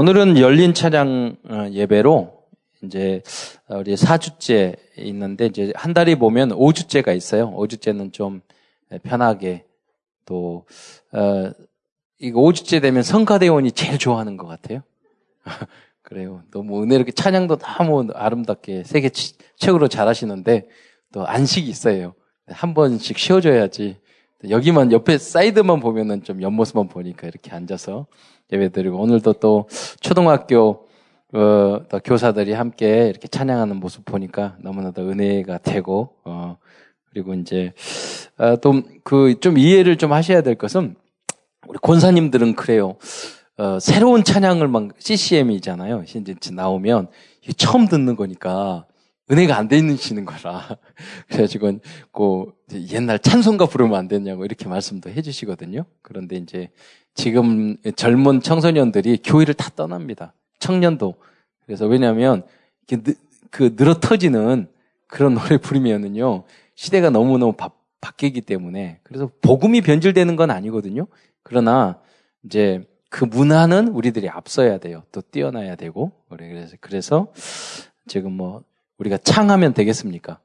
오늘은 열린 차량 예배로 이제 우리 4주째 있는데 이제 한 달이 보면 5주째가 있어요. 5주째는 좀 편하게 또 이거 5주째 되면 성가대원이 제일 좋아하는 것 같아요. 그래요. 너무 은혜롭게 찬양도 너무 아름답게 세계 최고로 잘하시는데 또 안식이 있어요. 한 번씩 쉬어줘야지. 여기만 옆에 사이드만 보면은 좀 옆모습만 보니까 이렇게 앉아서 예배드리고 오늘도 또 초등학교 또 교사들이 함께 이렇게 찬양하는 모습 보니까 너무나도 은혜가 되고 그리고 이제 또 그 좀 이해를 좀 하셔야 될 것은 우리 권사님들은 그래요. 새로운 찬양을 막 CCM이잖아요. 이제 나오면 이게 처음 듣는 거니까. 은혜가 안 되시는 거라. 그래가지고, 옛날 찬송가 부르면 안 되냐고 이렇게 말씀도 해주시거든요. 그런데 이제 지금 젊은 청소년들이 교회를 다 떠납니다. 청년도. 그래서 왜냐면, 그 늘어터지는 그런 노래 부르면은요, 시대가 너무너무 바뀌기 때문에. 그래서 복음이 변질되는 건 아니거든요. 그러나, 이제, 그 문화는 우리들이 앞서야 돼요. 또 뛰어나야 되고. 그래서 지금 우리가 창하면 되겠습니까?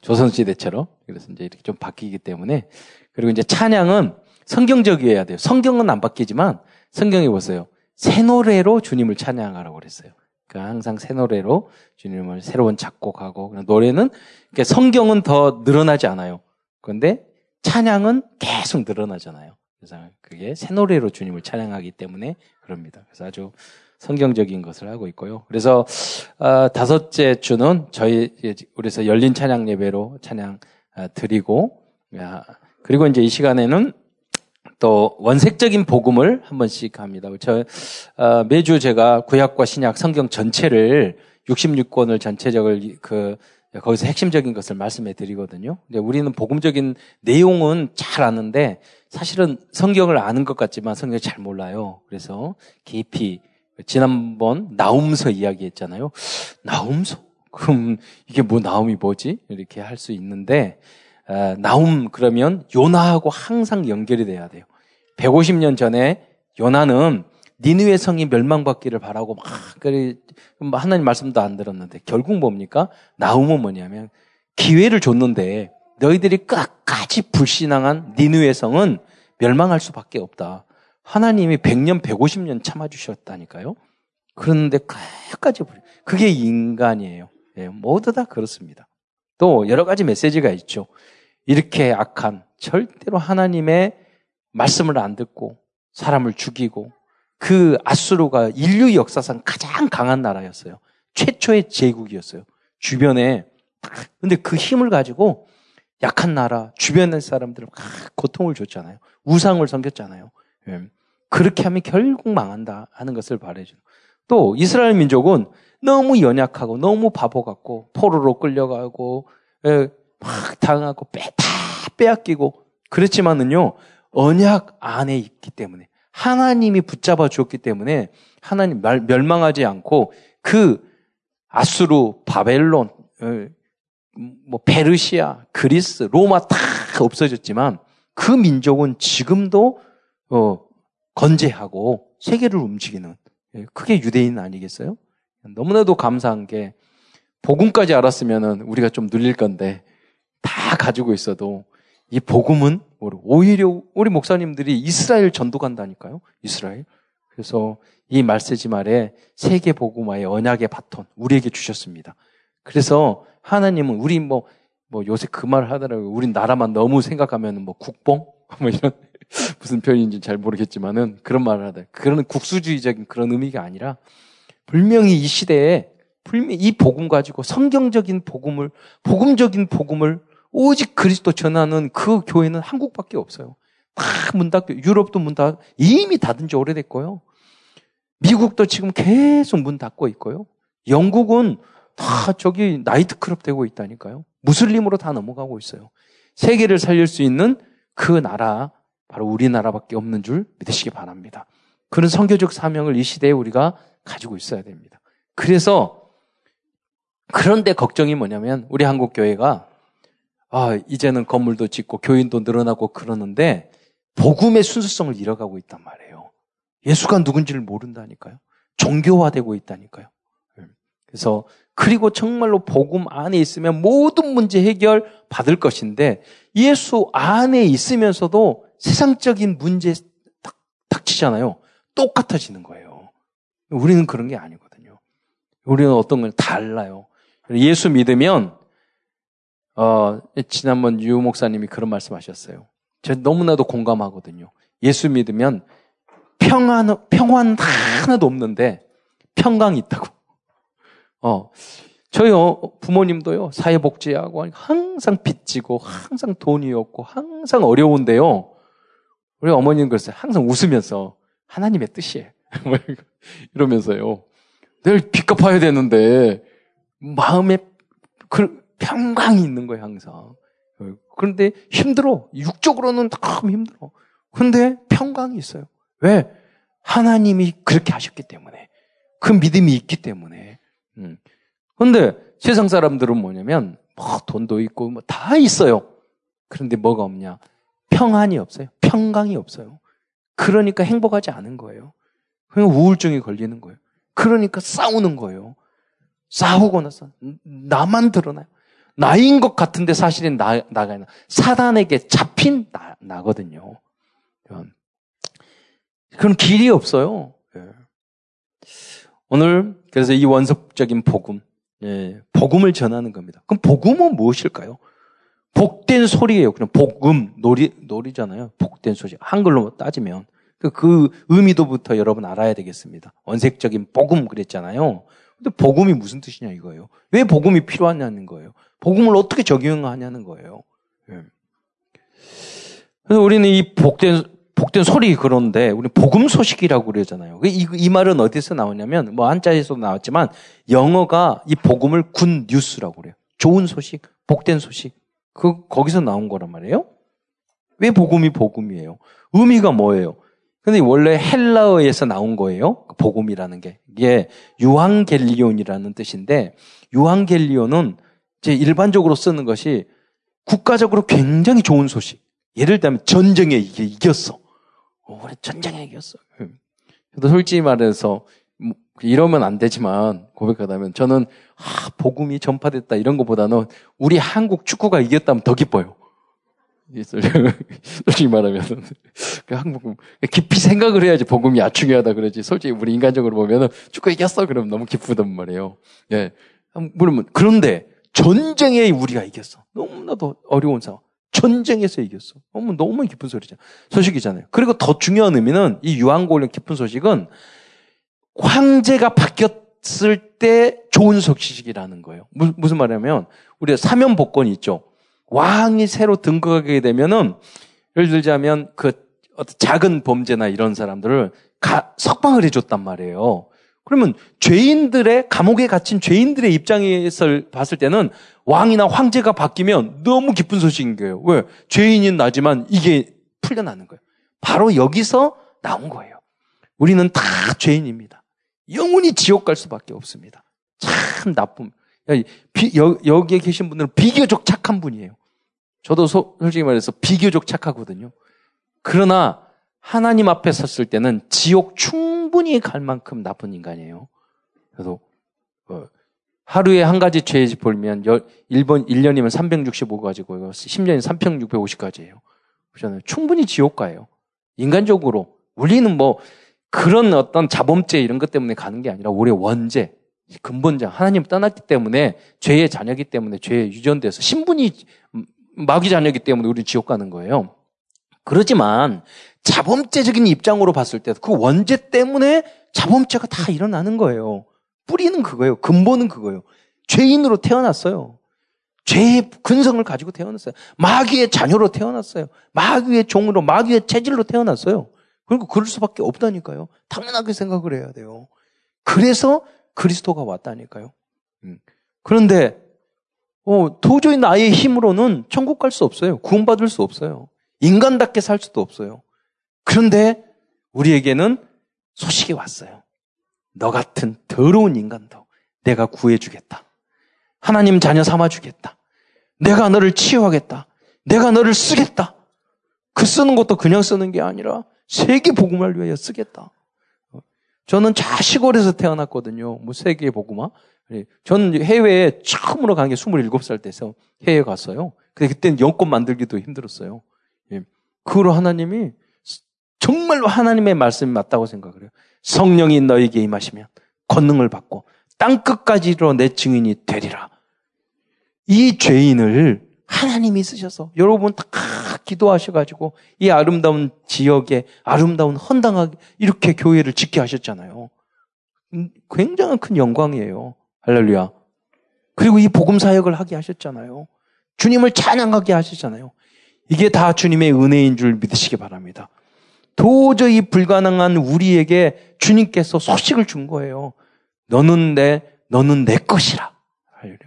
조선시대처럼. 그래서 이제 이렇게 좀 바뀌기 때문에. 그리고 이제 찬양은 성경적이어야 돼요. 성경은 안 바뀌지만, 성경에 보세요. 새 노래로 주님을 찬양하라고 그랬어요. 그러니까 항상 새 노래로 주님을 새로운 작곡하고, 노래는, 그러니까 성경은 더 늘어나지 않아요. 그런데 찬양은 계속 늘어나잖아요. 그래서 그게 새 노래로 주님을 찬양하기 때문에 그럽니다. 그래서 아주, 성경적인 것을 하고 있고요. 그래서 다섯째 주는 우리서 열린 찬양 예배로 찬양 드리고 그리고 이제 이 시간에는 또 원색적인 복음을 한 번씩 합니다. 매주 제가 구약과 신약 성경 전체를 66권을 전체적으로 거기서 핵심적인 것을 말씀해 드리거든요. 근데 우리는 복음적인 내용은 잘 아는데 사실은 성경을 아는 것 같지만 성경을 잘 몰라요. 그래서 깊이 지난번 나움서 이야기했잖아요. 나움서? 그럼 이게 나움이 뭐지? 이렇게 할 수 있는데 나움 그러면 요나하고 항상 연결이 돼야 돼요. 150년 전에 요나는 니느웨 성이 멸망받기를 바라고 막 하나님 말씀도 안 들었는데 결국 뭡니까? 나움은 뭐냐면 기회를 줬는데 너희들이 끝까지 불신앙한 니느웨 성은 멸망할 수밖에 없다. 하나님이 100년, 150년 참아주셨다니까요. 그런데 끝까지 그게 인간이에요. 예, 모두 다 그렇습니다. 또 여러 가지 메시지가 있죠. 이렇게 악한 절대로 하나님의 말씀을 안 듣고 사람을 죽이고 그 아수르가 인류 역사상 가장 강한 나라였어요. 최초의 제국이었어요. 주변에 근데 그 힘을 가지고 약한 나라, 주변의 사람들을 고통을 줬잖아요. 우상을 섬겼잖아요. 예. 그렇게 하면 결국 망한다 하는 것을 말해주는. 또 이스라엘 민족은 너무 연약하고 너무 바보 같고 포로로 끌려가고 막 당하고 다 빼앗기고 그랬지만은요 언약 안에 있기 때문에 하나님이 붙잡아 주었기 때문에 하나님 멸망하지 않고 그 아수르, 바벨론, 페르시아, 그리스, 로마 다 없어졌지만 그 민족은 지금도 건재하고 세계를 움직이는 그게 유대인 아니겠어요? 너무나도 감사한 게 복음까지 알았으면은 우리가 좀 눌릴 건데 다 가지고 있어도 이 복음은 오히려 우리 목사님들이 이스라엘 전도 간다니까요. 이스라엘. 그래서 이 말세지 말에 세계 복음화의 언약의 바톤 우리에게 주셨습니다. 그래서 하나님은 우리 요새 그 말을 하더라고요. 우리 나라만 너무 생각하면은 국뽕 이런. 무슨 표현인지 잘 모르겠지만은 그런 말을 하다. 그런 국수주의적인 그런 의미가 아니라 분명히 이 시대에 분명히 이 복음 가지고 성경적인 복음을 복음적인 복음을 오직 그리스도 전하는 그 교회는 한국밖에 없어요. 다 문 닫고 유럽도 문 닫 이미 닫은 지 오래됐고요. 미국도 지금 계속 문 닫고 있고요. 영국은 다 저기 나이트클럽 되고 있다니까요. 무슬림으로 다 넘어가고 있어요. 세계를 살릴 수 있는 그 나라 바로 우리나라밖에 없는 줄 믿으시기 바랍니다. 그런 선교적 사명을 이 시대에 우리가 가지고 있어야 됩니다. 그런데 걱정이 뭐냐면 우리 한국 교회가 이제는 건물도 짓고 교인도 늘어나고 그러는데 복음의 순수성을 잃어가고 있단 말이에요. 예수가 누군지를 모른다니까요. 종교화되고 있다니까요. 그래서 그리고 정말로 복음 안에 있으면 모든 문제 해결 받을 것인데 예수 안에 있으면서도 세상적인 문제 닥치잖아요. 똑같아지는 거예요. 우리는 그런 게 아니거든요. 우리는 어떤 건 달라요. 예수 믿으면 지난번 유 목사님이 그런 말씀하셨어요. 제가 너무나도 공감하거든요. 예수 믿으면 평안 하나도 없는데 평강이 있다고. 저요 부모님도요 사회복지하고 항상 빚지고 항상 돈이 없고 항상 어려운데요. 우리 어머니는 글쎄 항상 웃으면서 하나님의 뜻이에요. 이러면서요. 내일 빚 갚아야 되는데 마음에 그 평강이 있는 거예요 항상. 그런데 힘들어. 육적으로는 너무 힘들어. 근데 평강이 있어요. 왜? 하나님이 그렇게 하셨기 때문에. 그 믿음이 있기 때문에. 근데 세상 사람들은 뭐냐면, 돈도 있고, 다 있어요. 그런데 뭐가 없냐? 평안이 없어요. 평강이 없어요. 그러니까 행복하지 않은 거예요. 그냥 우울증이 걸리는 거예요. 그러니까 싸우는 거예요. 싸우고 나서, 나만 드러나요. 나인 것 같은데 사실은 나가 사단에게 잡힌 나거든요. 그런 길이 없어요. 예. 오늘 그래서 이 원석적인 복음, 복음을 전하는 겁니다. 그럼 복음은 무엇일까요? 복된 소리예요. 그냥 복음, 놀이잖아요. 복된 소리. 한글로 따지면 그 의미도부터 여러분 알아야 되겠습니다. 원색적인 복음 그랬잖아요. 근데 복음이 무슨 뜻이냐 이거예요. 왜 복음이 필요하냐는 거예요. 복음을 어떻게 적용하냐는 거예요. 예. 그래서 우리는 이 복된 소리 그런데 우리 복음 소식이라고 그러잖아요. 이 말은 어디서 나오냐면 뭐 한자에서도 나왔지만 영어가 이 복음을 굿 뉴스라고 그래요. 좋은 소식, 복된 소식. 거기서 나온 거란 말이에요. 왜 복음이 복음이에요? 의미가 뭐예요? 근데 원래 헬라어에서 나온 거예요. 복음이라는 게. 이게 유앙겔리온이라는 뜻인데 유앙겔리온은 제 일반적으로 쓰는 것이 국가적으로 굉장히 좋은 소식. 예를 들면 전쟁에 이겼어. 우리 전쟁에 이겼어. 저도 솔직히 말해서 이러면 안 되지만 고백하다면 저는 복음이 전파됐다 이런 것보다는 우리 한국 축구가 이겼다면 더 기뻐요. 솔직히 말하면 한국 깊이 생각을 해야지 복음이 중요하다 그러지. 솔직히 우리 인간적으로 보면 축구 이겼어 그럼 너무 기쁘단 말이에요. 예, 물론 그런데 전쟁에 우리가 이겼어. 너무나도 어려운 상황. 전쟁에서 이겼어. 너무 깊은 소식이잖아요. 그리고 더 중요한 의미는 이 유한고령 깊은 소식은 황제가 바뀌었을 때 좋은 소식이라는 거예요. 무슨 말이냐면 우리가 사면복권이 있죠. 왕이 새로 등극하게 되면은 예를 들자면 그 어떤 작은 범죄나 이런 사람들을 석방을 해줬단 말이에요. 그러면 죄인들의 감옥에 갇힌 죄인들의 입장에서 봤을 때는 왕이나 황제가 바뀌면 너무 기쁜 소식인 거예요. 왜? 죄인인 나지만 이게 풀려나는 거예요. 바로 여기서 나온 거예요. 우리는 다 죄인입니다. 영원히 지옥 갈 수밖에 없습니다. 참 나쁨. 여기에 계신 분들은 비교적 착한 분이에요. 저도 솔직히 말해서 비교적 착하거든요. 그러나 하나님 앞에 섰을 때는 지옥 충분히 갈 만큼 나쁜 인간이에요. 그래서 하루에 한 가지 죄 벌면 1년이면 365가지고 10년이면 3650가지예요. 저는 충분히 지옥 가요. 인간적으로 우리는 뭐 그런 어떤 자범죄 이런 것 때문에 가는 게 아니라 우리의 원죄, 근본장 하나님 떠났기 때문에 죄의 자녀이기 때문에 죄에 유전돼서 신분이 마귀 자녀이기 때문에 우리는 지옥 가는 거예요. 그러지만 자범죄적인 입장으로 봤을 때도 그 원죄 때문에 자범죄가 다 일어나는 거예요. 뿌리는 그거예요. 근본은 그거예요. 죄인으로 태어났어요. 죄의 근성을 가지고 태어났어요. 마귀의 자녀로 태어났어요. 마귀의 종으로, 마귀의 체질로 태어났어요. 그러니까 그럴 수밖에 없다니까요. 당연하게 생각을 해야 돼요. 그래서 그리스도가 왔다니까요. 그런데 도저히 나의 힘으로는 천국 갈 수 없어요. 구원받을 수 없어요. 인간답게 살 수도 없어요. 그런데 우리에게는 소식이 왔어요. 너 같은 더러운 인간도 내가 구해주겠다. 하나님 자녀 삼아주겠다. 내가 너를 치유하겠다. 내가 너를 쓰겠다. 그 쓰는 것도 그냥 쓰는 게 아니라 세계 복음을 위하여 쓰겠다. 저는 자 시골에서 태어났거든요. 뭐 세계 보고만. 저는 해외에 처음으로 간 게 27살 때서 해외에 갔어요. 근데 그때는 영권 만들기도 힘들었어요. 예. 그 후로 하나님이 정말로 하나님의 말씀이 맞다고 생각을 해요. 성령이 너에게 임하시면 권능을 받고 땅 끝까지 이르러 내 증인이 되리라. 이 죄인을 하나님이 쓰셔서 여러분 다 기도하셔가지고 이 아름다운 지역에 아름다운 헌당하게 이렇게 교회를 짓게 하셨잖아요. 굉장히 큰 영광이에요. 할렐루야. 그리고 이 복음 사역을 하게 하셨잖아요. 주님을 찬양하게 하셨잖아요. 이게 다 주님의 은혜인 줄 믿으시기 바랍니다. 도저히 불가능한 우리에게 주님께서 소식을 준 거예요. 너는 내 것이라. 할렐루야.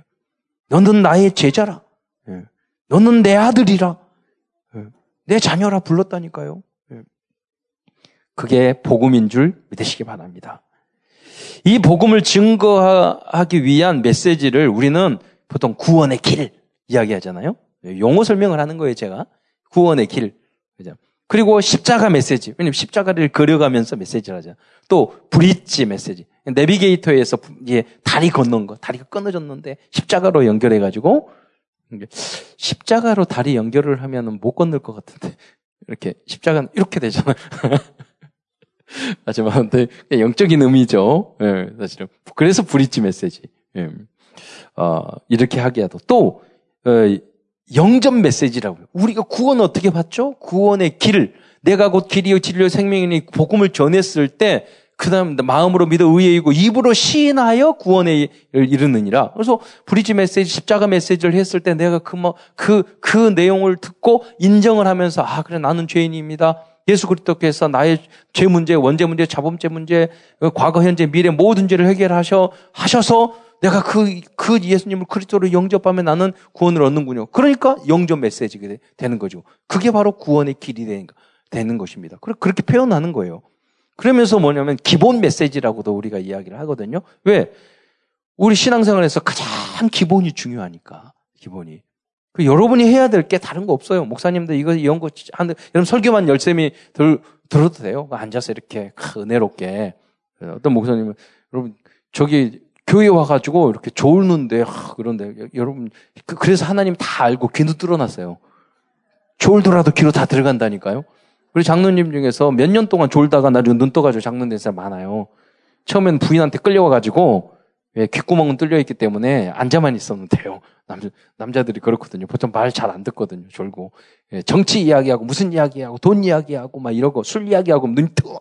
너는 나의 제자라. 예. 너는 내 아들이라. 예. 내 자녀라 불렀다니까요. 예. 그게 복음인 줄 믿으시기 바랍니다. 이 복음을 증거하기 위한 메시지를 우리는 보통 구원의 길 이야기하잖아요. 용어 설명을 하는 거예요, 제가. 구원의 길. 그리고 십자가 메시지. 왜냐면 십자가를 그려가면서 메시지를 하잖아요. 또 브릿지 메시지. 내비게이터에서 다리 건넌 거. 다리가 끊어졌는데 십자가로 연결해가지고 십자가로 다리 연결을 하면 못 건널 것 같은데 이렇게 십자가는 이렇게 되잖아요. 하지만 영적인 의미죠. 예, 사실은. 그래서 브릿지 메시지. 예. 이렇게 하게 하도 또 영접 메시지라고요. 우리가 구원 어떻게 받죠? 구원의 길. 내가 곧 길이요 진리요 생명이니 복음을 전했을 때 그다음 마음으로 믿어 의예이고 입으로 시인하여 구원에 이르느니라. 그래서 브릿지 메시지, 십자가 메시지를 했을 때 내가 그 내용을 듣고 인정을 하면서 아 그래 나는 죄인입니다. 예수 그리스도께서 나의 죄 문제, 원죄 문제, 자범죄 문제, 과거, 현재, 미래 모든 죄를 해결하셔서 내가 그 예수님을 그리스도로 영접하면 나는 구원을 얻는군요. 그러니까 영접 메시지가 되는 거죠. 그게 바로 구원의 길이 되는 것입니다. 그렇게 표현하는 거예요. 그러면서 뭐냐면 기본 메시지라고도 우리가 이야기를 하거든요. 왜? 우리 신앙생활에서 가장 기본이 중요하니까. 기본이. 그 여러분이 해야 될 게 다른 거 없어요. 목사님들 이런 거 하는 여러분 설교만 열심히 들어도 돼요. 앉아서 이렇게 은혜롭게. 어떤 목사님은 여러분 저기 교회 와가지고 이렇게 졸는데 그런데 여러분 그래서 하나님 다 알고 귀도 뚫어놨어요. 졸더라도 귀로 다 들어간다니까요. 우리 장로님 중에서 몇 년 동안 졸다가 나중에 눈 떠가지고 장로님 된 사람 많아요. 처음엔 부인한테 끌려와가지고 예, 귓구멍은 뚫려있기 때문에 앉아만 있으면 돼요. 남자들이 그렇거든요. 보통 말 잘 안 듣거든요. 졸고. 예, 정치 이야기하고 무슨 이야기하고 돈 이야기하고 막 이러고 술 이야기하고 눈이 퉁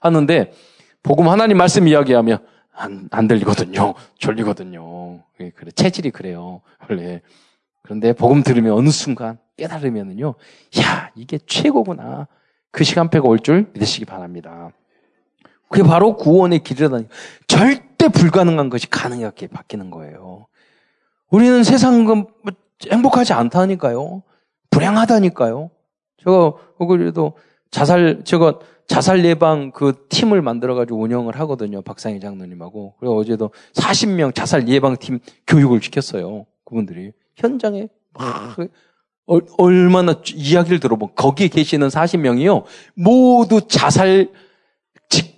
하는데 복음 하나님 말씀 이야기하면 안 들리거든요. 졸리거든요. 예, 그래. 체질이 그래요. 원래. 그런데 복음 들으면 어느 순간 깨달으면은요. 야, 이게 최고구나. 그 시간표가 올 줄 믿으시기 바랍니다. 그게 바로 구원의 길이라니. 절대 불가능한 것이 가능하게 바뀌는 거예요. 우리는 세상은 행복하지 않다니까요. 불행하다니까요. 제가 자살 예방 그 팀을 만들어가지고 운영을 하거든요. 박상희 장로님하고. 그리고 어제도 40명 자살 예방팀 교육을 시켰어요. 그분들이. 현장에 막 얼마나 이야기를 들어보면 거기에 계시는 40명이요. 모두 자살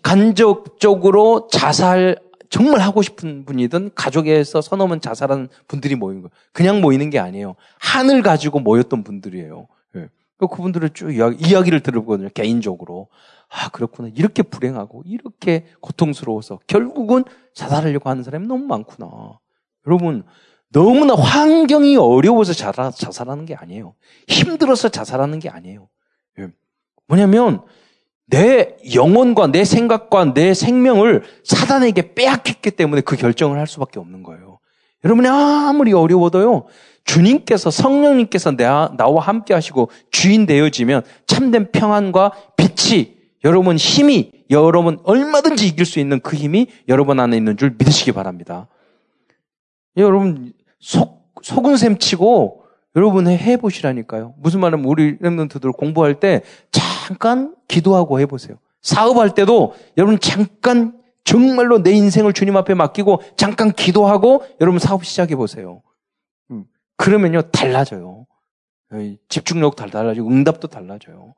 간접적으로 자살 정말 하고 싶은 분이든 가족에서 서너면 자살한 분들이 모인 거예요. 그냥 모이는 게 아니에요. 한을 가지고 모였던 분들이에요. 예. 그분들을 쭉 이야기를 들어보거든요. 개인적으로. 아 그렇구나. 이렇게 불행하고 이렇게 고통스러워서 결국은 자살하려고 하는 사람이 너무 많구나. 여러분 너무나 환경이 어려워서 자살하는 게 아니에요. 힘들어서 자살하는 게 아니에요. 예. 뭐냐면 내 영혼과 내 생각과 내 생명을 사단에게 빼앗겼기 때문에 그 결정을 할 수밖에 없는 거예요. 여러분이 아무리 어려워도요. 주님께서 성령님께서 나와 함께 하시고 주인 되어지면 참된 평안과 빛이 여러분 힘이 여러분 얼마든지 이길 수 있는 그 힘이 여러분 안에 있는 줄 믿으시기 바랍니다. 여러분 속은 셈치고 여러분 해보시라니까요. 무슨 말이냐면 우리 렘넌트들 공부할 때 잠깐 기도하고 해보세요. 사업할 때도 여러분 잠깐 정말로 내 인생을 주님 앞에 맡기고 잠깐 기도하고 여러분 사업 시작해보세요. 그러면요 달라져요. 집중력도 달라지고 응답도 달라져요.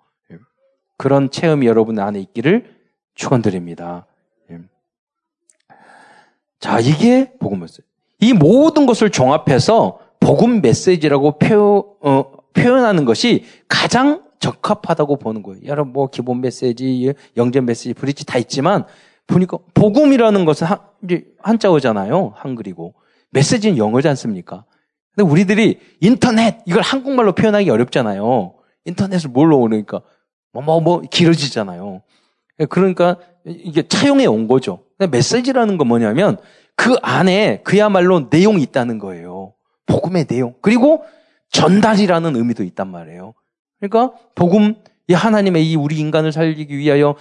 그런 체험이 여러분 안에 있기를 축원드립니다. 자, 이게 복음 메시지. 이 모든 것을 종합해서 복음 메시지라고 표현하는 것이 가장 적합하다고 보는 거예요. 여러분 뭐 기본 메시지, 영재 메시지, 브릿지 다 있지만 보니까 복음이라는 것은 한자어잖아요. 한글이고. 메시지는 영어지 않습니까? 근데 우리들이 인터넷 이걸 한국말로 표현하기 어렵잖아요. 인터넷을 뭘로 오니까 길어지잖아요. 그러니까 이게 차용해 온 거죠. 메시지라는 건 뭐냐면 그 안에 그야말로 내용이 있다는 거예요. 복음의 내용. 그리고 전달이라는 의미도 있단 말이에요. 그러니까 복음, 이 하나님의 이 우리 인간을 살리기 위하여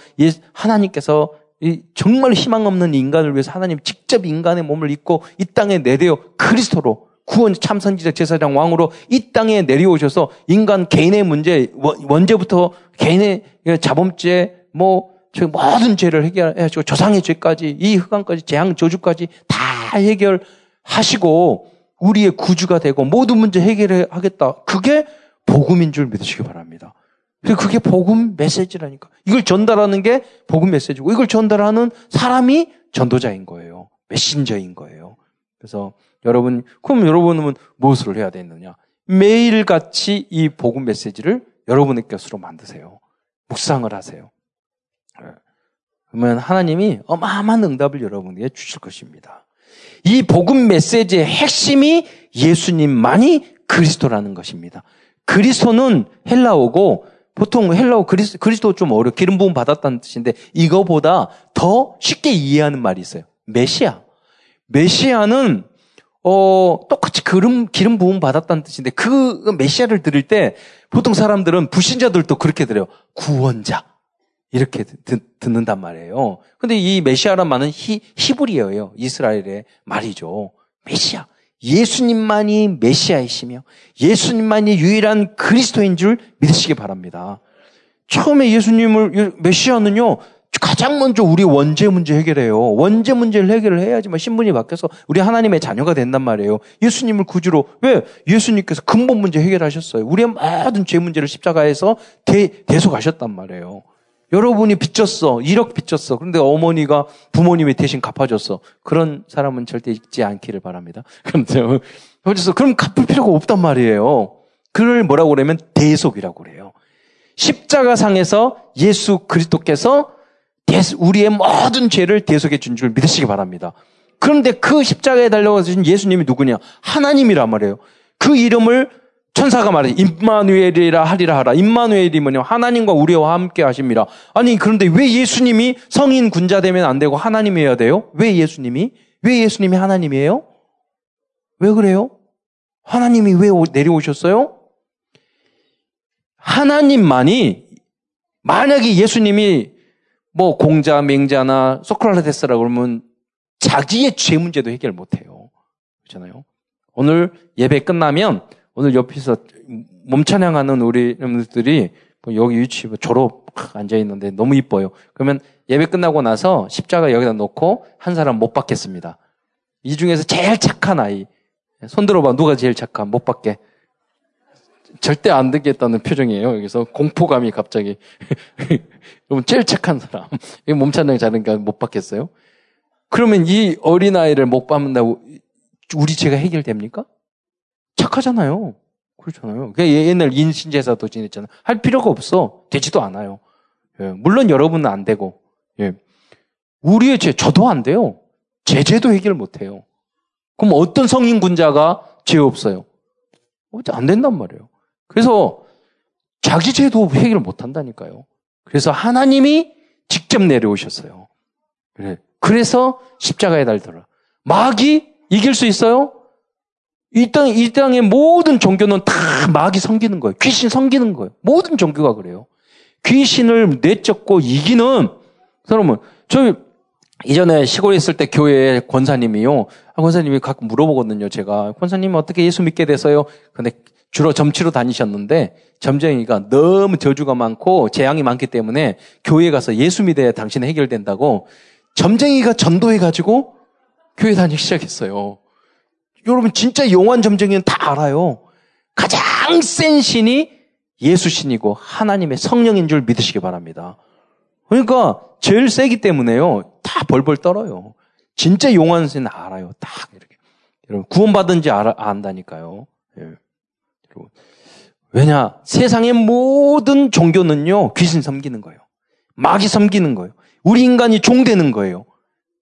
하나님께서 이 정말 희망 없는 인간을 위해서 하나님 직접 인간의 몸을 입고 이 땅에 내려 그리스도로 구원 참선지자 제사장 왕으로 이 땅에 내려오셔서 인간 개인의 문제, 원죄부터 개인의 자범죄, 모든 죄를 해결해가지고 저상의 죄까지, 이 흑암까지, 재앙, 저주까지 다 해결하시고 우리의 구주가 되고 모든 문제 해결하겠다. 그게 복음인 줄 믿으시기 바랍니다. 그게 복음 메시지라니까. 이걸 전달하는 게 복음 메시지고 이걸 전달하는 사람이 전도자인 거예요. 메신저인 거예요. 그래서 여러분, 그럼 여러분은 무엇을 해야 되느냐? 매일같이 이 복음 메시지를 여러분의 것으로 만드세요. 묵상을 하세요. 그러면 하나님이 어마어마한 응답을 여러분에게 주실 것입니다. 이 복음 메시지의 핵심이 예수님만이 그리스도라는 것입니다. 그리스도는 헬라어고 보통 헬라어 그리스도 좀 어려워. 기름 부음 받았다는 뜻인데 이거보다 더 쉽게 이해하는 말이 있어요. 메시아. 메시아는 똑같이 기름 부음 받았다는 뜻인데 그 메시아를 들을 때 보통 사람들은 불신자들도 그렇게 들어요. 구원자. 이렇게 듣는단 말이에요. 근데 이 메시아란 말은 히브리어예요. 이스라엘의 말이죠. 메시아. 예수님만이 메시아이시며 예수님만이 유일한 그리스도인 줄 믿으시기 바랍니다. 처음에 메시아는요, 가장 먼저 우리 원죄 문제 해결해요. 원죄 문제를 해결을 해야지만 신분이 바뀌어서 우리 하나님의 자녀가 된단 말이에요. 예수님을 구주로, 왜? 예수님께서 근본 문제 해결하셨어요. 우리의 모든 죄 문제를 십자가에서 대속하셨단 말이에요. 여러분이 빚졌어. 1억 빚졌어. 그런데 어머니가 부모님이 대신 갚아줬어. 그런 사람은 절대 있지 않기를 바랍니다. 그럼 갚을 필요가 없단 말이에요. 그걸 뭐라고 그러면 대속이라고 그래요. 십자가상에서 예수 그리스도께서 우리의 모든 죄를 대속해 준 줄 믿으시기 바랍니다. 그런데 그 십자가에 달려가신 예수님이 누구냐? 하나님이란 말이에요. 그 이름을 천사가 말해 임마누엘이라 하리라 하라. 임마누엘이 뭐냐? 하나님과 우리와 함께 하십니다. 아니 그런데 왜 예수님이 성인 군자 되면 안 되고 하나님이어야 돼요? 왜 예수님이 하나님이에요? 왜 그래요? 하나님이 왜 내려오셨어요? 하나님만이, 만약에 예수님이 공자, 맹자나 소크라테스라고 그러면 자기의 죄 문제도 해결 못해요. 그렇잖아요. 오늘 예배 끝나면 오늘 옆에서 몸찬양하는 우리 여러분들이 여기 유치부 졸업 앉아있는데 너무 이뻐요. 그러면 예배 끝나고 나서 십자가 여기다 놓고 한 사람 못 받겠습니다. 이 중에서 제일 착한 아이. 손 들어봐. 누가 제일 착한? 못 받게. 절대 안 듣겠다는 표정이에요. 여기서 공포감이 갑자기. 여러분 제일 착한 사람. 몸찬양 자니까 못 받겠어요? 그러면 이 어린아이를 못 받는다고 우리 죄가 해결됩니까? 착하잖아요. 그렇잖아요. 옛날 인신제사도 지냈잖아요. 할 필요가 없어. 되지도 않아요. 예. 물론 여러분은 안 되고. 예. 우리의 죄, 저도 안 돼요. 제 죄도 해결 못 해요. 그럼 어떤 성인 군자가 죄 없어요? 안 된단 말이에요. 그래서 자기 죄도 해결 못 한다니까요. 그래서 하나님이 직접 내려오셨어요. 예. 그래서 십자가에 달더라. 마귀 이길 수 있어요? 이 땅의 모든 종교는 다 마귀 섬기는 거예요. 귀신 섬기는 거예요. 모든 종교가 그래요. 귀신을 내쫓고 이기는 사람은, 저희 이전에 시골에 있을 때 교회의 권사님이요. 권사님이 가끔 물어보거든요. 제가. 권사님 어떻게 예수 믿게 돼서요? 근데 주로 점치로 다니셨는데 점쟁이가 너무 저주가 많고 재앙이 많기 때문에 교회에 가서 예수 믿어야 당신이 해결된다고 점쟁이가 전도해가지고 교회 다니기 시작했어요. 여러분 진짜 용한 점쟁이는 다 알아요. 가장 센 신이 예수 신이고 하나님의 성령인 줄 믿으시기 바랍니다. 그러니까 제일 세기 때문에요. 다 벌벌 떨어요. 진짜 용하는 새는 알아요. 딱 이렇게. 여러분 구원받은지 안다니까요. 예. 여러분. 왜냐? 세상의 모든 종교는요. 귀신 섬기는 거예요. 마귀 섬기는 거예요. 우리 인간이 종되는 거예요.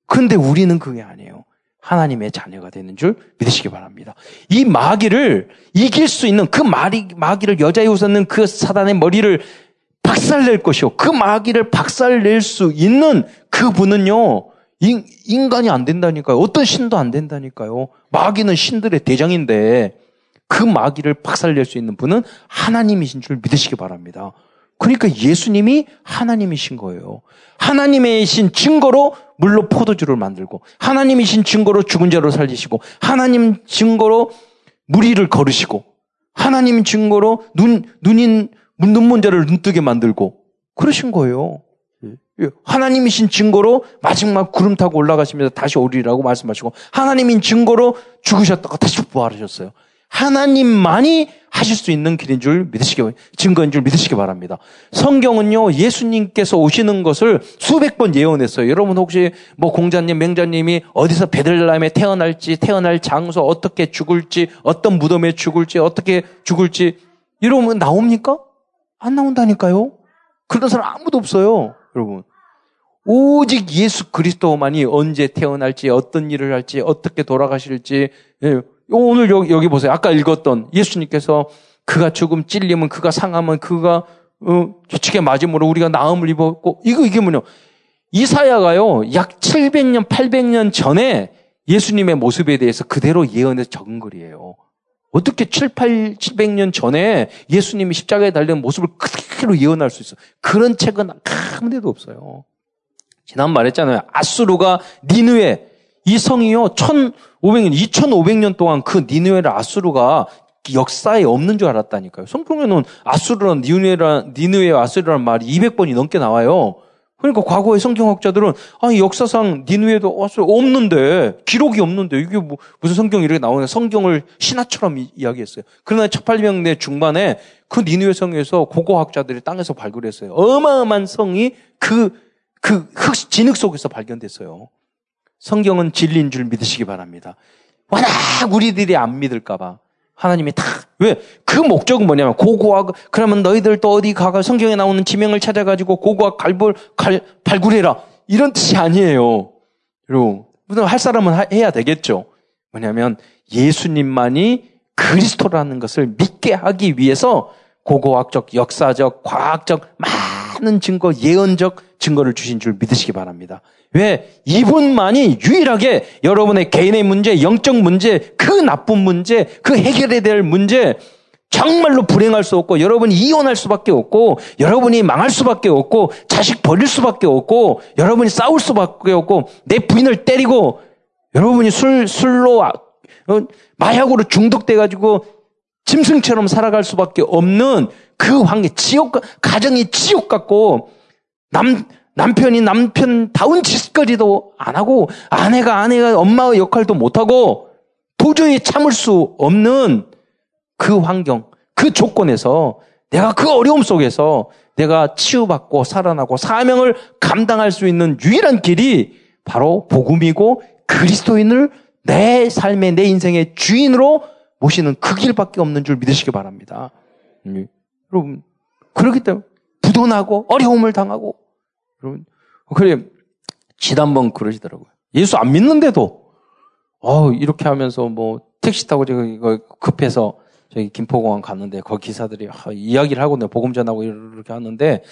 근데 우리는 그게 아니에요. 하나님의 자녀가 되는 줄 믿으시기 바랍니다. 이 마귀를 이길 수 있는 그 마귀를 여자의 우선은 그 사단의 머리를 박살낼 것이요. 그 마귀를 박살낼 수 있는 그분은요. 인간이 안 된다니까요. 어떤 신도 안 된다니까요. 마귀는 신들의 대장인데 그 마귀를 박살낼 수 있는 분은 하나님이신 줄 믿으시기 바랍니다. 그러니까 예수님이 하나님이신 거예요. 하나님이신 증거로 물로 포도주를 만들고 하나님이신 증거로 죽은 자로 살리시고 하나님 증거로 무리를 거르시고 하나님 증거로 눈먼 자를 눈뜨게 만들고 그러신 거예요. 하나님이신 증거로 마지막 구름 타고 올라가시면서 다시 오리라고 말씀하시고 하나님인 증거로 죽으셨다가 다시 부활하셨어요. 하나님만이 하실 수 있는 길인 줄 믿으시기, 증거인 줄 믿으시기 바랍니다. 성경은요, 예수님께서 오시는 것을 수백 번 예언했어요. 여러분 혹시 뭐 공자님, 맹자님이 어디서 베들레헴에 태어날지, 태어날 장소, 어떻게 죽을지, 어떤 무덤에 죽을지, 어떻게 죽을지, 이러면 나옵니까? 안 나온다니까요? 그런 사람 아무도 없어요, 여러분. 오직 예수 그리스도만이 언제 태어날지, 어떤 일을 할지, 어떻게 돌아가실지, 예. 오늘 여기 보세요. 아까 읽었던 예수님께서 그가 죽음 찔리면 그가 상하면 그가 주치게 맞음으로 우리가 나음을 입었고 이게 뭐냐? 이사야가요 약 700년 800년 전에 예수님의 모습에 대해서 그대로 예언해서 적은 글이에요. 어떻게 700년 전에 예수님이 십자가에 달린 모습을 그대로 예언할 수 있어? 그런 책은 아무데도 없어요. 지난 말했잖아요. 아수르가 니느웨 이 성이요 2500년 동안 그 니느웨를 아수르가 역사에 없는 줄 알았다니까요. 성경에는 아수르랑 니느웨와 아수르라는 말이 200번이 넘게 나와요. 그러니까 과거의 성경학자들은 아니 역사상 니느웨도 아수르 없는데 기록이 없는데 이게 무슨 성경이 이렇게 나오냐 성경을 신화처럼 이야기했어요. 그러나 1800년대 중반에 그 니느웨 성에서 고고학자들이 땅에서 발굴했어요. 어마어마한 성이 진흙 속에서 발견됐어요. 성경은 진리인 줄 믿으시기 바랍니다. 워낙 우리들이 안 믿을까봐. 하나님이 다, 왜? 그 목적은 뭐냐면, 고고학, 그러면 너희들 또 어디 가가 성경에 나오는 지명을 찾아가지고 고고학 발굴해라. 이런 뜻이 아니에요. 여러분, 물론 할 사람은 해야 되겠죠. 뭐냐면, 예수님만이 그리스도라는 것을 믿게 하기 위해서 고고학적, 역사적, 과학적, 많은 증거, 예언적 증거를 주신 줄 믿으시기 바랍니다. 왜? 이분만이 유일하게 여러분의 개인의 문제, 영적 문제, 그 나쁜 문제, 그 해결해야 될 문제, 정말로 불행할 수 없고, 여러분이 이혼할 수밖에 없고, 여러분이 망할 수밖에 없고, 자식 버릴 수밖에 없고, 여러분이 싸울 수밖에 없고, 내 부인을 때리고, 여러분이 술로, 마약으로 중독돼가지고, 짐승처럼 살아갈 수밖에 없는 그 환경, 가정이 지옥 같고, 남편이 남편다운 짓거리도 안 하고, 아내가 엄마의 역할도 못 하고, 도저히 참을 수 없는 그 환경, 그 조건에서, 내가 그 어려움 속에서 내가 치유받고 살아나고 사명을 감당할 수 있는 유일한 길이 바로 복음이고 그리스도인을 내 삶의, 내 인생의 주인으로 모시는 그 길밖에 없는 줄 믿으시기 바랍니다. 여러분, 그렇기 때문에 부도나고 어려움을 당하고, 여러분, 그래, 지난번 그러시더라고요. 예수 안 믿는데도, 이렇게 하면서 뭐, 택시 타고 제가 이거 급해서 저기 김포공항 갔는데, 거기 기사들이 이야기를 하고 내가 복음 전하고 이렇게 하는데,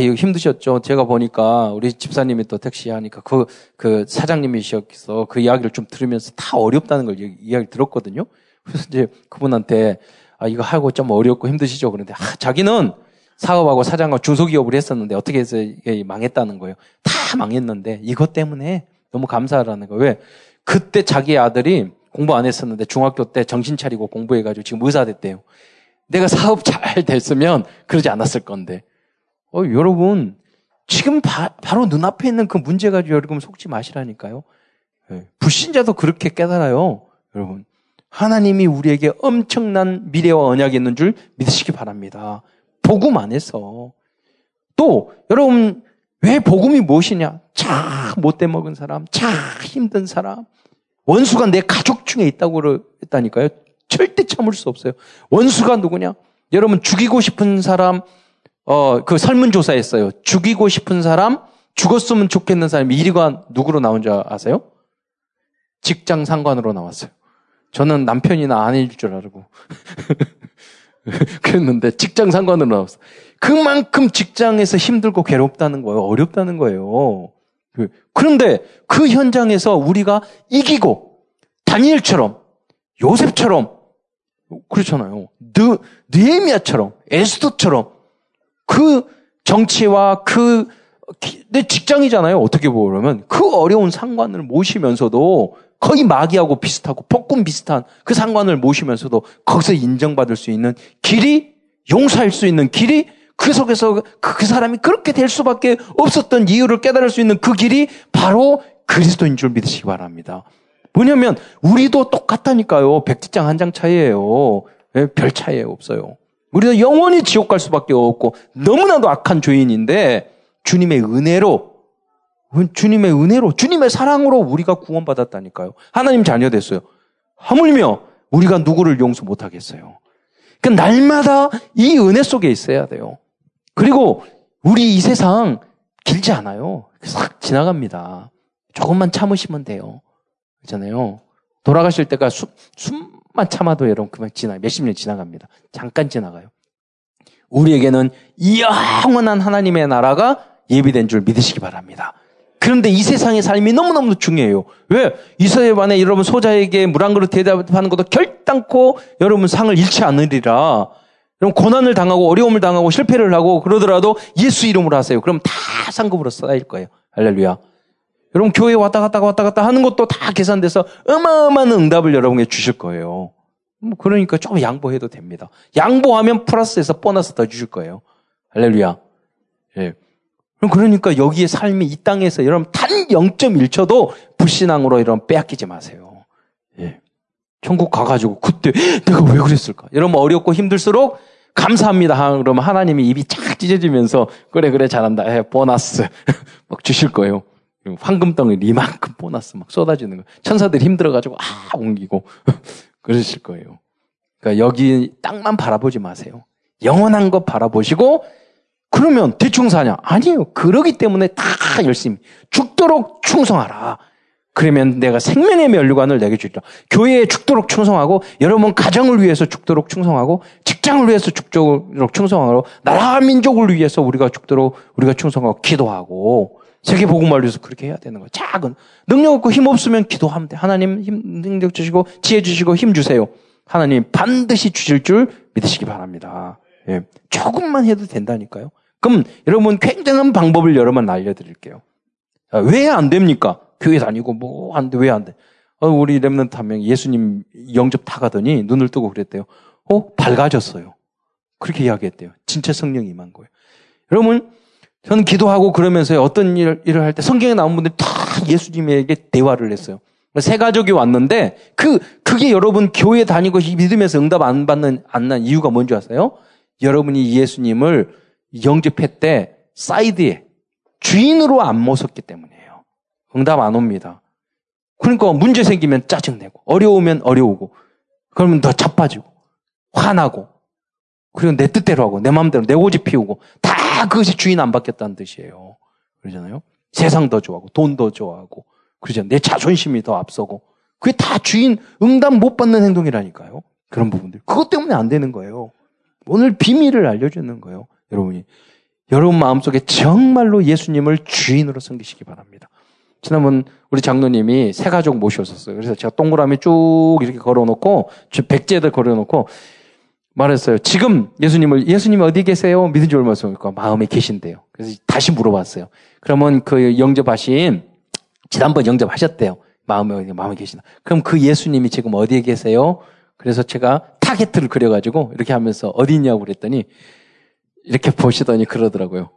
이거 힘드셨죠? 제가 보니까 우리 집사님이 또 택시 하니까 그 사장님이셔서 그 이야기를 좀 들으면서 다 어렵다는 걸 이야기를 들었거든요. 그래서 이제 그분한테, 이거 하고 좀 어렵고 힘드시죠? 그런데, 자기는 사업하고 사장과 중소기업을 했었는데 어떻게 해서 이게 망했다는 거예요. 다 망했는데 이것 때문에 너무 감사하라는 거예요. 왜? 그때 자기 아들이 공부 안 했었는데 중학교 때 정신 차리고 공부해가지고 지금 의사 됐대요. 내가 사업 잘 됐으면 그러지 않았을 건데. 여러분, 지금 바로 눈앞에 있는 그 문제 가지고 여러분 속지 마시라니까요. 예. 불신자도 그렇게 깨달아요. 여러분. 하나님이 우리에게 엄청난 미래와 언약이 있는 줄 믿으시기 바랍니다. 복음 안에서. 또 여러분 왜 복음이 무엇이냐? 참 못돼 먹은 사람, 참 힘든 사람. 원수가 내 가족 중에 있다고 했다니까요. 절대 참을 수 없어요. 원수가 누구냐? 여러분 죽이고 싶은 사람, 그 설문조사 했어요. 죽이고 싶은 사람, 죽었으면 좋겠는 사람 1위가 누구로 나온 줄 아세요? 직장 상관으로 나왔어요. 저는 남편이나 아내일 줄 알고 그랬는데 직장 상관으로 나왔어요. 그만큼 직장에서 힘들고 괴롭다는 거예요. 어렵다는 거예요. 그런데 그 현장에서 우리가 이기고 다니엘처럼 요셉처럼 그렇잖아요. 느헤미야처럼 에스더처럼 그 정치와 그 내 직장이잖아요. 어떻게 보면 그 어려운 상관을 모시면서도 거의 마귀하고 비슷하고 폭군 비슷한 그 상관을 모시면서도 거기서 인정받을 수 있는 길이 용서할 수 있는 길이 그 속에서 그 사람이 그렇게 될 수밖에 없었던 이유를 깨달을 수 있는 그 길이 바로 그리스도인 줄 믿으시기 바랍니다. 뭐냐면 우리도 똑같다니까요. 백지장 한 장 차이예요. 별 차이 없어요. 우리도 영원히 지옥 갈 수밖에 없고 너무나도 악한 죄인인데 주님의 은혜로 주님의 사랑으로 우리가 구원받았다니까요. 하나님 자녀 됐어요. 하물며 우리가 누구를 용서 못하겠어요. 그러니까 날마다 이 은혜 속에 있어야 돼요. 그리고 우리 이 세상 길지 않아요. 싹 지나갑니다. 조금만 참으시면 돼요. 그렇잖아요. 돌아가실 때까지 숨만 참아도 여러분 그만 지나요. 몇십 년 지나갑니다. 잠깐 지나가요. 우리에게는 영원한 하나님의 나라가 예비된 줄 믿으시기 바랍니다. 그런데 이 세상의 삶이 너무너무 중요해요. 왜? 이사회 반에 여러분 소자에게 물 한 그릇 대답하는 것도 결단코 여러분 상을 잃지 않으리라. 그럼 고난을 당하고 어려움을 당하고 실패를 하고 그러더라도 예수 이름으로 하세요. 그럼 다 상급으로 쌓일 거예요. 할렐루야. 여러분 교회 왔다 갔다 하는 것도 다 계산돼서 어마어마한 응답을 여러분에게 주실 거예요. 그러니까 조금 양보해도 됩니다. 양보하면 플러스에서 보너스 더 주실 거예요. 할렐루야. 예. 그러니까 여기에 삶이 이 땅에서 여러분 단 0.1초도 불신앙으로 이런 빼앗기지 마세요. 예. 천국 가가지고 그때 내가 왜 그랬을까? 여러분 어렵고 힘들수록 감사합니다. 그러면 하나님이 입이 착 찢어지면서 그래 잘한다. 에, 보너스 막 주실 거예요. 황금덩이 이만큼 보너스 막 쏟아지는 거. 천사들이 힘들어가지고 옮기고 그러실 거예요. 그러니까 여기 땅만 바라보지 마세요. 영원한 거 바라보시고. 그러면 대충 사냐? 아니에요. 그러기 때문에 다 열심히 죽도록 충성하라. 그러면 내가 생명의 면류관을 내게 주리라. 교회에 죽도록 충성하고 여러분 가정을 위해서 죽도록 충성하고 직장을 위해서 죽도록 충성하고 나라 민족을 위해서 우리가 죽도록 우리가 충성하고 기도하고 세계 복음화를 위해서 그렇게 해야 되는 거예요. 작은 능력 없고 힘 없으면 기도하면 돼. 하나님 능력 주시고 지혜 주시고 힘 주세요. 하나님 반드시 주실 줄 믿으시기 바랍니다. 예, 조금만 해도 된다니까요. 그럼 여러분 굉장한 방법을 여러분 알려드릴게요. 아, 왜 안 됩니까? 교회 다니고 뭐 안 돼, 왜 안 돼? 우리 렘넌트 한 명 예수님 영접 다 가더니 눈을 뜨고 그랬대요. 밝아졌어요. 그렇게 이야기했대요. 진짜 성령이 임한 거예요. 여러분 저는 기도하고 그러면서 어떤 일을 할 때 성경에 나온 분들이 다 예수님에게 대화를 했어요. 세 가족이 왔는데 그게 여러분 교회 다니고 믿으면서 응답 안 난 이유가 뭔지 아세요? 여러분이 예수님을 영접했대 사이드에 주인으로 안 모셨기 때문이에요. 응답 안 옵니다. 그러니까 문제 생기면 짜증내고 어려우면 어려우고 그러면 더 자빠지고 화나고 그리고 내 뜻대로 하고 내 마음대로 내 고집 피우고 다 그것이 주인 안 바뀌었다는 뜻이에요. 그러잖아요. 세상 더 좋아하고 돈 더 좋아하고 그러잖아요. 내 자존심이 더 앞서고 그게 다 주인 응답 못 받는 행동이라니까요. 그런 부분들 그것 때문에 안 되는 거예요. 오늘 비밀을 알려주는 거예요. 여러분이 여러분 마음속에 정말로 예수님을 주인으로 섬기시기 바랍니다. 지난번 우리 장로님이 세 가족 모셨었어요. 그래서 제가 동그라미 쭉 이렇게 걸어놓고 백제들 걸어놓고 말했어요. 지금 예수님 어디 계세요? 믿은 지 얼마 됐습니까? 마음에 계신대요. 그래서 다시 물어봤어요. 그러면 그 지난번 영접하셨대요. 마음에 계시나? 그럼 그 예수님이 지금 어디에 계세요? 그래서 제가 타겟을 그려가지고 이렇게 하면서 어디 있냐고 그랬더니 이렇게 보시더니 그러더라고요.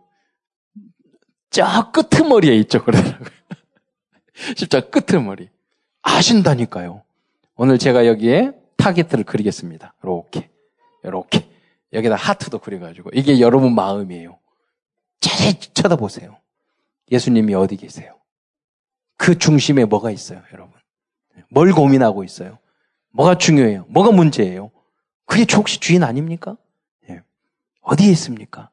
저 끄트머리에 있죠. 그러더라고요. 십자 끄트머리. 아신다니까요. 오늘 제가 여기에 타겟을 그리겠습니다. 이렇게. 여기다 하트도 그려가지고. 이게 여러분 마음이에요. 잘 쳐다보세요. 예수님이 어디 계세요? 그 중심에 뭐가 있어요, 여러분? 뭘 고민하고 있어요? 뭐가 중요해요? 뭐가 문제예요? 그게 혹시 주인 아닙니까? 예. 어디에 있습니까?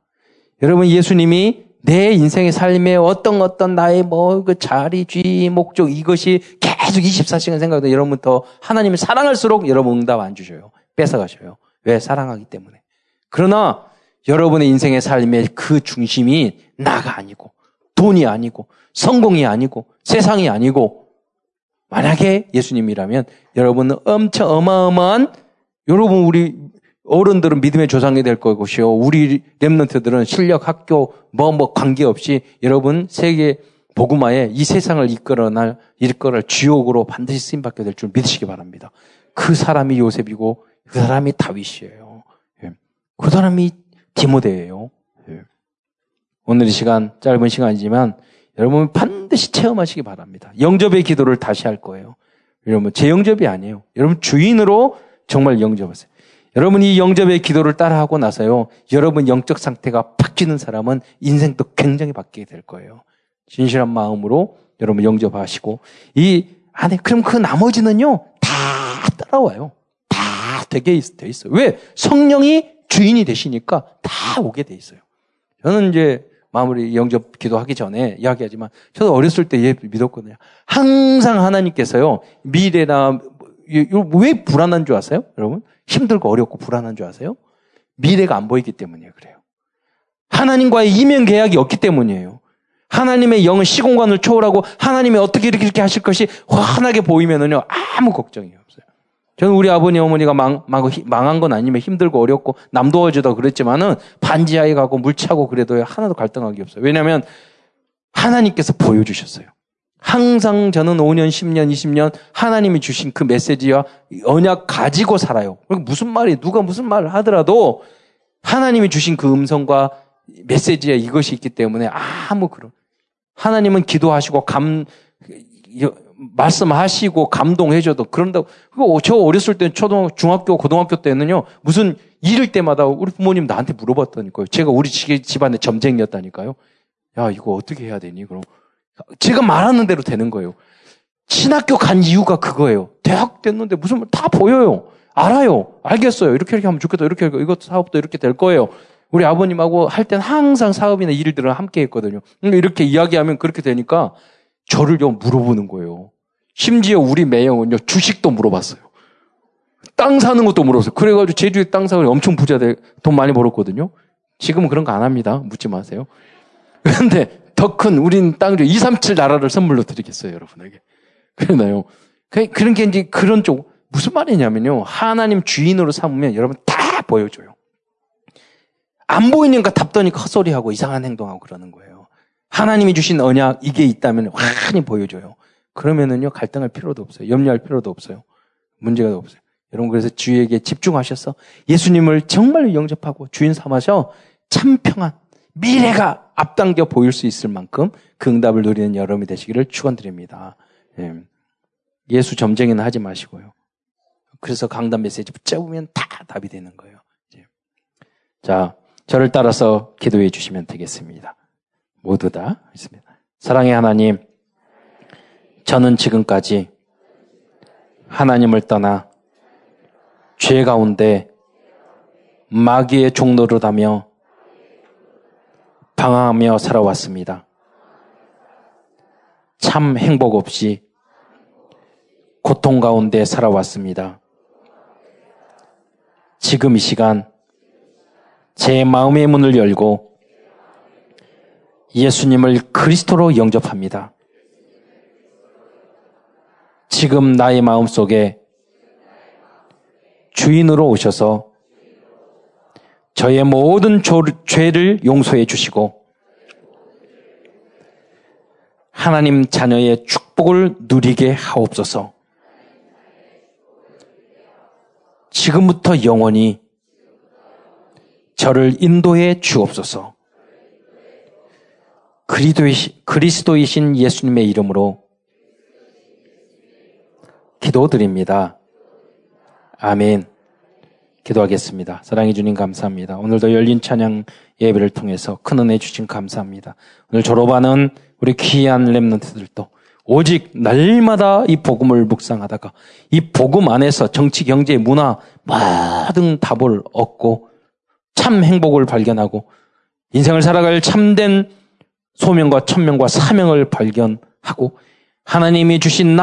여러분, 예수님이 내 인생의 삶에 어떤 나의 그 자리, 주의, 목적, 이것이 계속 24시간 생각해도 여러분 더 하나님을 사랑할수록 여러분 응답 안 주셔요. 뺏어가셔요. 왜? 사랑하기 때문에. 그러나 여러분의 인생의 삶의 그 중심이 나가 아니고, 돈이 아니고, 성공이 아니고, 세상이 아니고, 만약에 예수님이라면 여러분은 엄청 어마어마한, 여러분 우리 어른들은 믿음의 조상이 될 것이요, 우리 렘넌트들은 실력, 학교, 관계없이 여러분 세계 복음화에 이 세상을 이끌어갈 주역으로 반드시 쓰임받게 될 줄 믿으시기 바랍니다. 그 사람이 요셉이고, 그 사람이 다윗이에요. 그 사람이 디모데예요. 오늘 이 시간, 짧은 시간이지만 여러분 반드시 체험하시기 바랍니다. 영접의 기도를 다시 할 거예요. 여러분 재영접이 아니에요. 여러분 주인으로 정말 영접하세요. 여러분 이 영접의 기도를 따라하고 나서요, 여러분 영적 상태가 바뀌는 사람은 인생도 굉장히 바뀌게 될 거예요. 진실한 마음으로 여러분 영접하시고, 이 안에 그럼 그 나머지는요 다 따라와요. 다 되게 돼 있어요. 왜? 성령이 주인이 되시니까 다 오게 돼 있어요. 저는 이제 마무리 영접 기도하기 전에 이야기하지만, 저도 어렸을 때 예 믿었거든요. 항상 하나님께서요, 미래나, 왜 불안한 줄 아세요? 여러분? 힘들고 어렵고 불안한 줄 아세요? 미래가 안 보이기 때문이에요. 그래요. 하나님과의 이면 계약이 없기 때문이에요. 하나님의 영은 시공간을 초월하고 하나님이 어떻게 이렇게 하실 것이 환하게 보이면은요, 아무 걱정이 없어요. 저는 우리 아버님, 어머니가 망한 건 아니면 힘들고 어렵고 남도와주다 그랬지만은 반지하에 가고 물차고 그래도 하나도 갈등하기 없어요. 왜냐면 하나님께서 보여주셨어요. 항상 저는 5년, 10년, 20년 하나님이 주신 그 메시지와 언약 가지고 살아요. 그러니까 무슨 말이, 누가 무슨 말을 하더라도 하나님이 주신 그 음성과 메시지에 이것이 있기 때문에 하나님은 기도하시고 말씀하시고 감동해줘도 그런다고. 저 어렸을 때 중학교, 고등학교 때는요, 무슨 일일 때마다 우리 부모님 나한테 물어봤다니까요. 제가 우리 집안의 점쟁이였다니까요. 야, 이거 어떻게 해야 되니? 그럼 제가 말하는 대로 되는 거예요. 신학교 간 이유가 그거예요. 대학 됐는데 무슨 말 다 보여요. 알아요. 알겠어요. 이렇게 하면 좋겠다. 이렇게 이것도 사업도 이렇게 될 거예요. 우리 아버님하고 할 땐 항상 사업이나 일들을 함께 했거든요. 이렇게 이야기하면 그렇게 되니까 저를 좀 물어보는 거예요. 심지어 우리 매형은요, 주식도 물어봤어요. 땅 사는 것도 물어봤어요. 그래가지고 제주에 땅 사고 엄청 돈 많이 벌었거든요. 지금은 그런 거 안 합니다. 묻지 마세요. 그런데 더 큰, 우린 땅 중 237 나라를 선물로 드리겠어요, 여러분에게. 그러나요? 그런 게 이제 그런 쪽, 무슨 말이냐면요, 하나님 주인으로 삼으면 여러분 다 보여줘요. 안 보이니까 답더니까 헛소리하고 이상한 행동하고 그러는 거예요. 하나님이 주신 언약, 이게 있다면 환히 보여줘요. 그러면은요, 갈등할 필요도 없어요. 염려할 필요도 없어요. 문제가 없어요. 여러분, 그래서 주에게 집중하셔서 예수님을 정말로 영접하고 주인 삼아서 참 평안, 미래가 앞당겨 보일 수 있을 만큼 그 응답을 누리는 여러분이 되시기를 축원드립니다. 예. 예수 점쟁이는 하지 마시고요. 그래서 강단 메시지 붙잡으면 다 답이 되는 거예요. 예. 자, 저를 따라서 기도해 주시면 되겠습니다. 모두 다 있습니다. 사랑의 하나님, 저는 지금까지 하나님을 떠나 죄 가운데 마귀의 종노릇하며 방황하며 살아왔습니다. 참 행복 없이 고통 가운데 살아왔습니다. 지금 이 시간 제 마음의 문을 열고 예수님을 그리스도로 영접합니다. 지금 나의 마음속에 주인으로 오셔서 저의 모든 죄를 용서해 주시고 하나님 자녀의 축복을 누리게 하옵소서. 지금부터 영원히 저를 인도해 주옵소서. 그리스도이신 예수님의 이름으로 기도드립니다. 아멘. 기도하겠습니다. 사랑해 주님 감사합니다. 오늘도 열린 찬양 예배를 통해서 큰 은혜 주신 감사합니다. 오늘 졸업하는 우리 귀한 렘넌트들도 오직 날마다 이 복음을 묵상하다가 이 복음 안에서 정치, 경제, 문화 모든 답을 얻고 참 행복을 발견하고 인생을 살아갈 참된 소명과 천명과 사명을 발견하고 하나님이 주신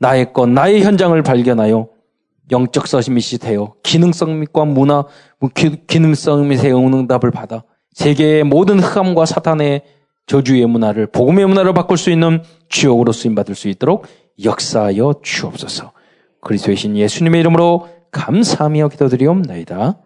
나의 것, 나의 현장을 발견하여 영적 서밋이 되어 기능성 및과 문화, 기능성 및의 응답을 받아 세계의 모든 흑암과 사탄의 저주의 문화를 복음의 문화로 바꿀 수 있는 주역으로 쓰임받을 수 있도록 역사하여 주옵소서. 그리스도의 신 예수님의 이름으로 감사하며 기도드리옵나이다.